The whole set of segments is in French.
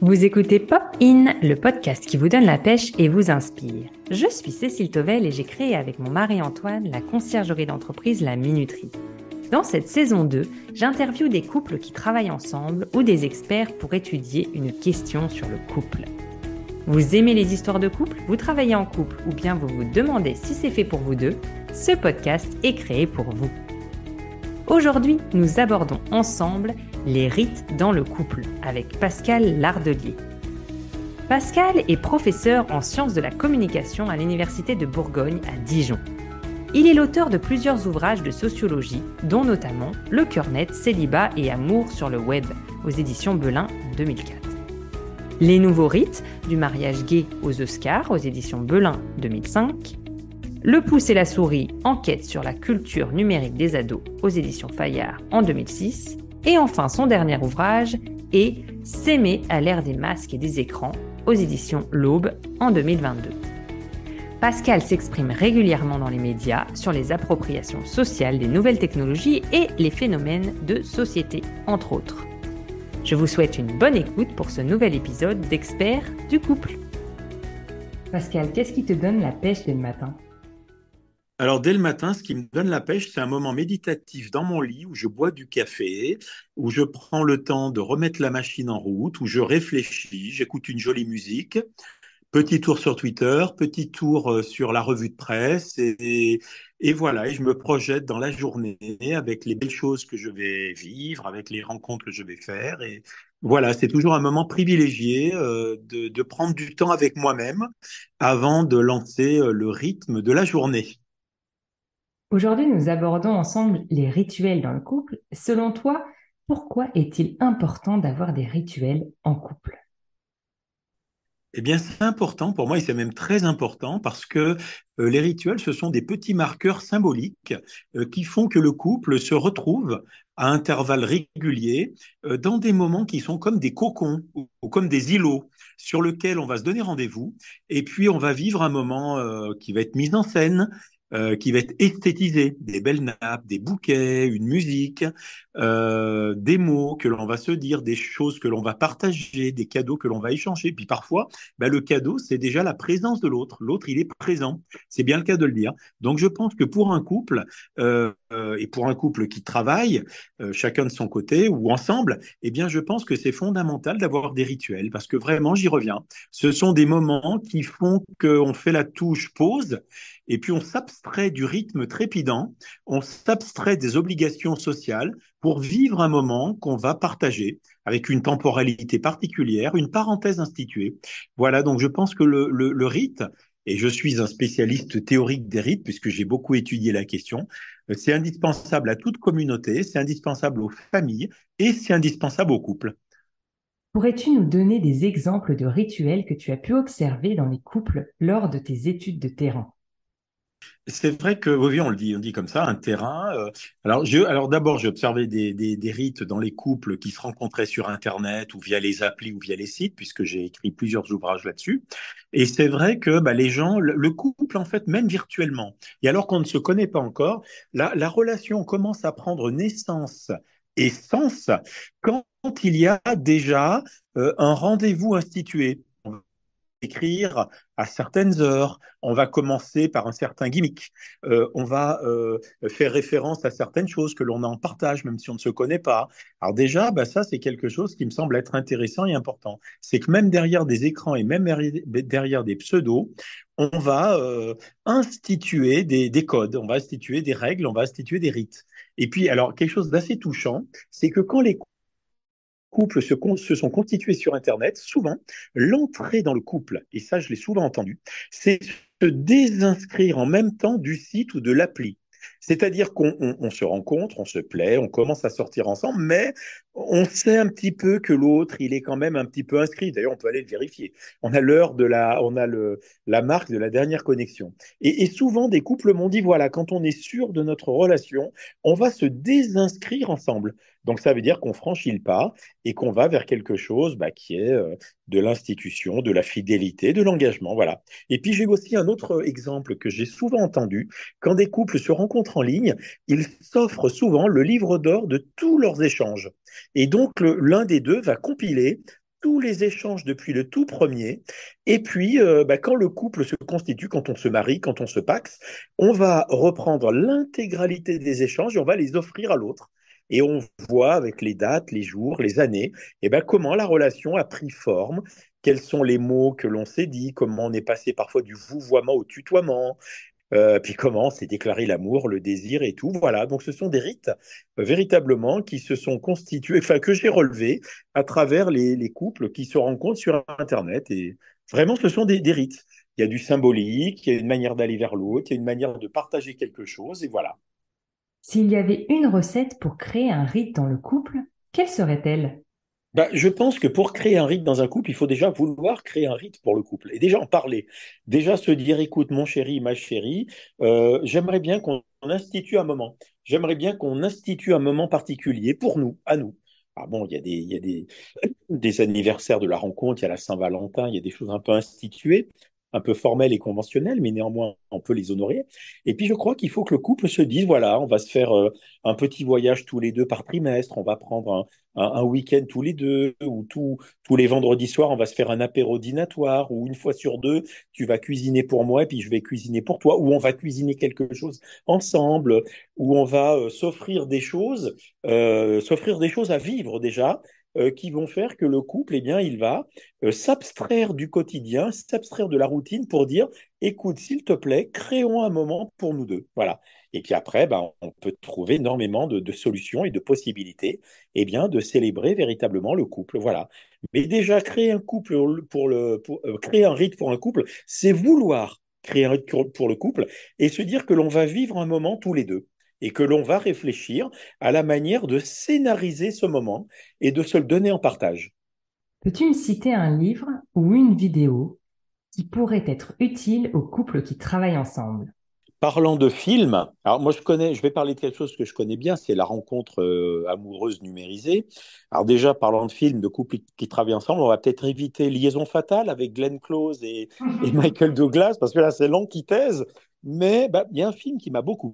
Vous écoutez Pop In, le podcast qui vous donne la pêche et vous inspire. Je suis Cécile Tauvel et j'ai créé avec mon mari Antoine la conciergerie d'entreprise La Minuterie. Dans cette saison 2, j'interviewe des couples qui travaillent ensemble ou des experts pour étudier une question sur le couple. Vous aimez les histoires de couple, vous travaillez en couple ou bien vous vous demandez si c'est fait pour vous deux, ce podcast est créé pour vous. Aujourd'hui, nous abordons ensemble les rites dans le couple avec Pascal Lardellier. Pascal est professeur en sciences de la communication à l'Université de Bourgogne à Dijon. Il est l'auteur de plusieurs ouvrages de sociologie, dont notamment « Le cœur net, célibat et amour sur le web » aux éditions Belin en 2004. « Les nouveaux rites du mariage gay aux Oscars » aux éditions Belin 2005. « Le pouce et la souris, enquête sur la culture numérique des ados » aux éditions Fayard en 2006. Et enfin, son dernier ouvrage est « S'aimer à l'ère des masques et des écrans » aux éditions L'Aube en 2022. Pascal s'exprime régulièrement dans les médias sur les appropriations sociales des nouvelles technologies et les phénomènes de société, entre autres. Je vous souhaite une bonne écoute pour ce nouvel épisode d'Experts du couple. Pascal, qu'est-ce qui te donne la pêche dès le matin ? Alors, dès le matin, ce qui me donne la pêche, c'est un moment méditatif dans mon lit où je bois du café, où je prends le temps de remettre la machine en route, où je réfléchis, j'écoute une jolie musique, petit tour sur Twitter, petit tour sur la revue de presse et voilà, et je me projette dans la journée avec les belles choses que je vais vivre, avec les rencontres que je vais faire et voilà, c'est toujours un moment privilégié de prendre du temps avec moi-même avant de lancer le rythme de la journée. Aujourd'hui, nous abordons ensemble les rituels dans le couple. Selon toi, pourquoi est-il important d'avoir des rituels en couple ? Eh bien, c'est important. Pour moi, et c'est même très important parce que les rituels, ce sont des petits marqueurs symboliques qui font que le couple se retrouve à intervalles réguliers dans des moments qui sont comme des cocons ou comme des îlots sur lesquels on va se donner rendez-vous et puis on va vivre un moment qui va être mis en scène, qui va être esthétisé, des belles nappes, des bouquets, une musique, des mots que l'on va se dire, des choses que l'on va partager, des cadeaux que l'on va échanger. Puis parfois, le cadeau, c'est déjà la présence de l'autre. L'autre, il est présent. C'est bien le cas de le dire. Donc, je pense que pour un couple, et pour un couple qui travaille, chacun de son côté ou ensemble, eh bien, je pense que c'est fondamental d'avoir des rituels parce que vraiment, j'y reviens. Ce sont des moments qui font qu'on fait la touche pause et puis on s'abstrait du rythme trépidant, on s'abstrait des obligations sociales pour vivre un moment qu'on va partager avec une temporalité particulière, une parenthèse instituée. Voilà, donc je pense que le rite, et je suis un spécialiste théorique des rites puisque j'ai beaucoup étudié la question, c'est indispensable à toute communauté, c'est indispensable aux familles et c'est indispensable aux couples. Pourrais-tu nous donner des exemples de rituels que tu as pu observer dans les couples lors de tes études de terrain ? C'est vrai que, oui, on dit comme ça, un terrain. Alors d'abord, j'ai observé des rites dans les couples qui se rencontraient sur Internet ou via les applis ou via les sites, puisque j'ai écrit plusieurs ouvrages là-dessus. Et c'est vrai que les gens, le couple, en fait, même virtuellement, et alors qu'on ne se connaît pas encore, la relation commence à prendre naissance et sens quand il y a déjà un rendez-vous institué. Écrire à certaines heures, on va commencer par un certain gimmick, on va faire référence à certaines choses que l'on en partage, même si on ne se connaît pas. Alors déjà, ça c'est quelque chose qui me semble être intéressant et important. C'est que même derrière des écrans et même derrière des pseudos, on va instituer des codes, on va instituer des règles, on va instituer des rites. Et puis alors, quelque chose d'assez touchant, c'est que quand les couples se sont constitués sur Internet, souvent, l'entrée dans le couple, et ça je l'ai souvent entendu, c'est se désinscrire en même temps du site ou de l'appli. C'est-à-dire qu'on se rencontre, on se plaît, on commence à sortir ensemble, mais on sait un petit peu que l'autre, il est quand même un petit peu inscrit. D'ailleurs, on peut aller le vérifier. On a la marque de la dernière connexion. Et souvent, des couples m'ont dit, voilà, quand on est sûr de notre relation, on va se désinscrire ensemble. Donc, ça veut dire qu'on franchit le pas et qu'on va vers quelque chose qui est de l'institution, de la fidélité, de l'engagement, voilà. Et puis, j'ai aussi un autre exemple que j'ai souvent entendu. Quand des couples se rencontrent en ligne, ils s'offrent souvent le livre d'or de tous leurs échanges. Et donc, l'un des deux va compiler tous les échanges depuis le tout premier. Et puis, quand le couple se constitue, quand on se marie, quand on se paxe, on va reprendre l'intégralité des échanges et on va les offrir à l'autre. Et on voit avec les dates, les jours, les années, comment la relation a pris forme, quels sont les mots que l'on s'est dit, comment on est passé parfois du vouvoiement au tutoiement, puis comment s'est déclaré l'amour, le désir et tout. Voilà, donc ce sont des rites véritablement qui se sont constitués, que j'ai relevés à travers les couples qui se rencontrent sur Internet. Et vraiment, ce sont des rites. Il y a du symbolique, il y a une manière d'aller vers l'autre, il y a une manière de partager quelque chose, et voilà. S'il y avait une recette pour créer un rite dans le couple, quelle serait-elle ? Je pense que pour créer un rite dans un couple, il faut déjà vouloir créer un rite pour le couple et déjà en parler. Déjà se dire, écoute, mon chéri, ma chérie, j'aimerais bien qu'on institue un moment. J'aimerais bien qu'on institue un moment particulier pour nous, à nous. Ah bon, il y a des anniversaires de la rencontre, il y a la Saint-Valentin, il y a des choses un peu instituées, un peu formel et conventionnel, mais néanmoins, on peut les honorer. Et puis, je crois qu'il faut que le couple se dise, voilà, on va se faire un petit voyage tous les deux par trimestre, on va prendre un week-end tous les deux, ou tous les vendredis soirs, on va se faire un apéro dînatoire, ou une fois sur deux, tu vas cuisiner pour moi, et puis je vais cuisiner pour toi, ou on va cuisiner quelque chose ensemble, ou on va s'offrir des choses à vivre déjà, qui vont faire que le couple, il va s'abstraire du quotidien, s'abstraire de la routine pour dire « Écoute, s'il te plaît, créons un moment pour nous deux. » Voilà. Et puis après, on peut trouver énormément de solutions et de possibilités de célébrer véritablement le couple. Voilà. Mais déjà, créer un couple créer un rite pour un couple, c'est vouloir créer un rite pour le couple et se dire que l'on va vivre un moment tous les deux. Et que l'on va réfléchir à la manière de scénariser ce moment et de se le donner en partage. Peux-tu me citer un livre ou une vidéo qui pourrait être utile aux couples qui travaillent ensemble ? Parlant de films, alors moi je vais parler de quelque chose que je connais bien, c'est la rencontre amoureuse numérisée. Alors déjà, parlant de films, de couples qui travaillent ensemble, on va peut-être éviter Liaison Fatale avec Glenn Close et Michael Douglas, parce que là c'est l'antithèse, mais il y a un film qui m'a beaucoup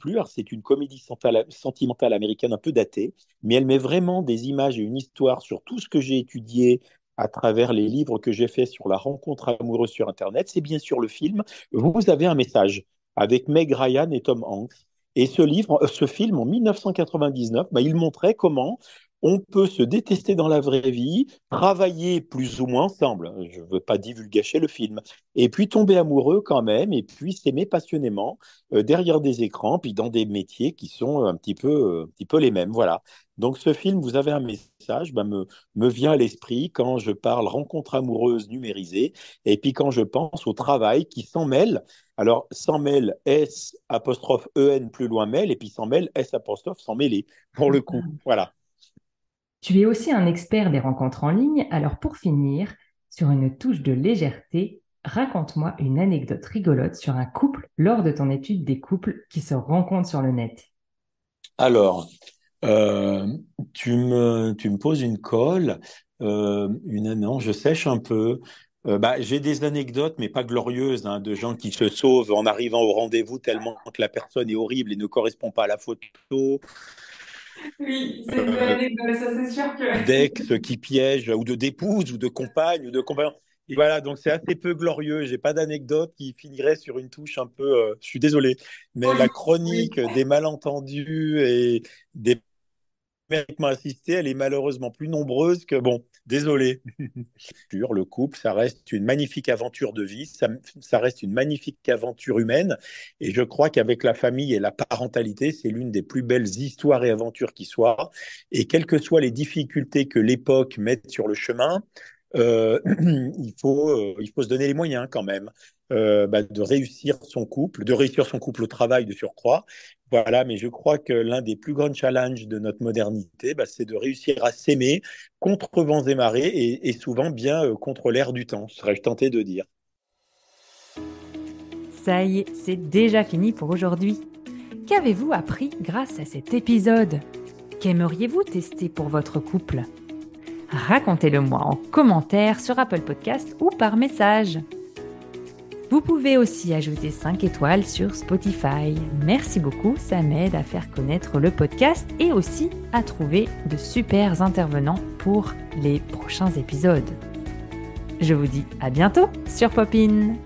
plus. Alors, c'est une comédie sentimentale américaine un peu datée, mais elle met vraiment des images et une histoire sur tout ce que j'ai étudié à travers les livres que j'ai faits sur la rencontre amoureuse sur Internet. C'est bien sûr le film « Vous avez un message » avec Meg Ryan et Tom Hanks. Et ce film, en 1999, il montrait comment on peut se détester dans la vraie vie, travailler plus ou moins ensemble, je ne veux pas divulgacher le film, et puis tomber amoureux quand même, et puis s'aimer passionnément derrière des écrans, puis dans des métiers qui sont un petit peu les mêmes. Voilà. Donc ce film, Vous avez un message, me vient à l'esprit quand je parle rencontre amoureuse numérisée, et puis quand je pense au travail qui s'en mêle. Alors, s'en mêle, S', EN, plus loin mêle, et puis s'en mêle, S', s'en mêler, pour le coup. Voilà. Tu es aussi un expert des rencontres en ligne, alors pour finir, sur une touche de légèreté, raconte-moi une anecdote rigolote sur un couple lors de ton étude des couples qui se rencontrent sur le net. Alors, tu me poses une colle, non, je sèche un peu. J'ai des anecdotes, mais pas glorieuses, de gens qui se sauvent en arrivant au rendez-vous tellement que la personne est horrible et ne correspond pas à la photo. Oui, c'est une anecdote, ça c'est sûr que... D'ex qui piège, ou d'épouse, ou de compagne, ou de compagnon. Et voilà, donc c'est assez peu glorieux. J'ai pas d'anecdote qui finirait sur une touche un peu... je suis désolé, mais la chronique des malentendus et des médicalement assistés, elle est malheureusement plus nombreuse que... Bon, désolé. Le couple, ça reste une magnifique aventure de vie, ça reste une magnifique aventure humaine. Et je crois qu'avec la famille et la parentalité, c'est l'une des plus belles histoires et aventures qui soient. Et quelles que soient les difficultés que l'époque mette sur le chemin, il faut se donner les moyens quand même de réussir son couple, au travail de surcroît. Voilà, mais je crois que l'un des plus grands challenges de notre modernité, c'est de réussir à s'aimer contre vents et marées et souvent bien contre l'air du temps, serais-je tenté de dire. Ça y est, c'est déjà fini pour aujourd'hui. Qu'avez-vous appris grâce à cet épisode ? Qu'aimeriez-vous tester pour votre couple ? Racontez-le-moi en commentaire sur Apple Podcast ou par message. Vous pouvez aussi ajouter 5 étoiles sur Spotify. Merci beaucoup, ça m'aide à faire connaître le podcast et aussi à trouver de super intervenants pour les prochains épisodes. Je vous dis à bientôt sur Pop In.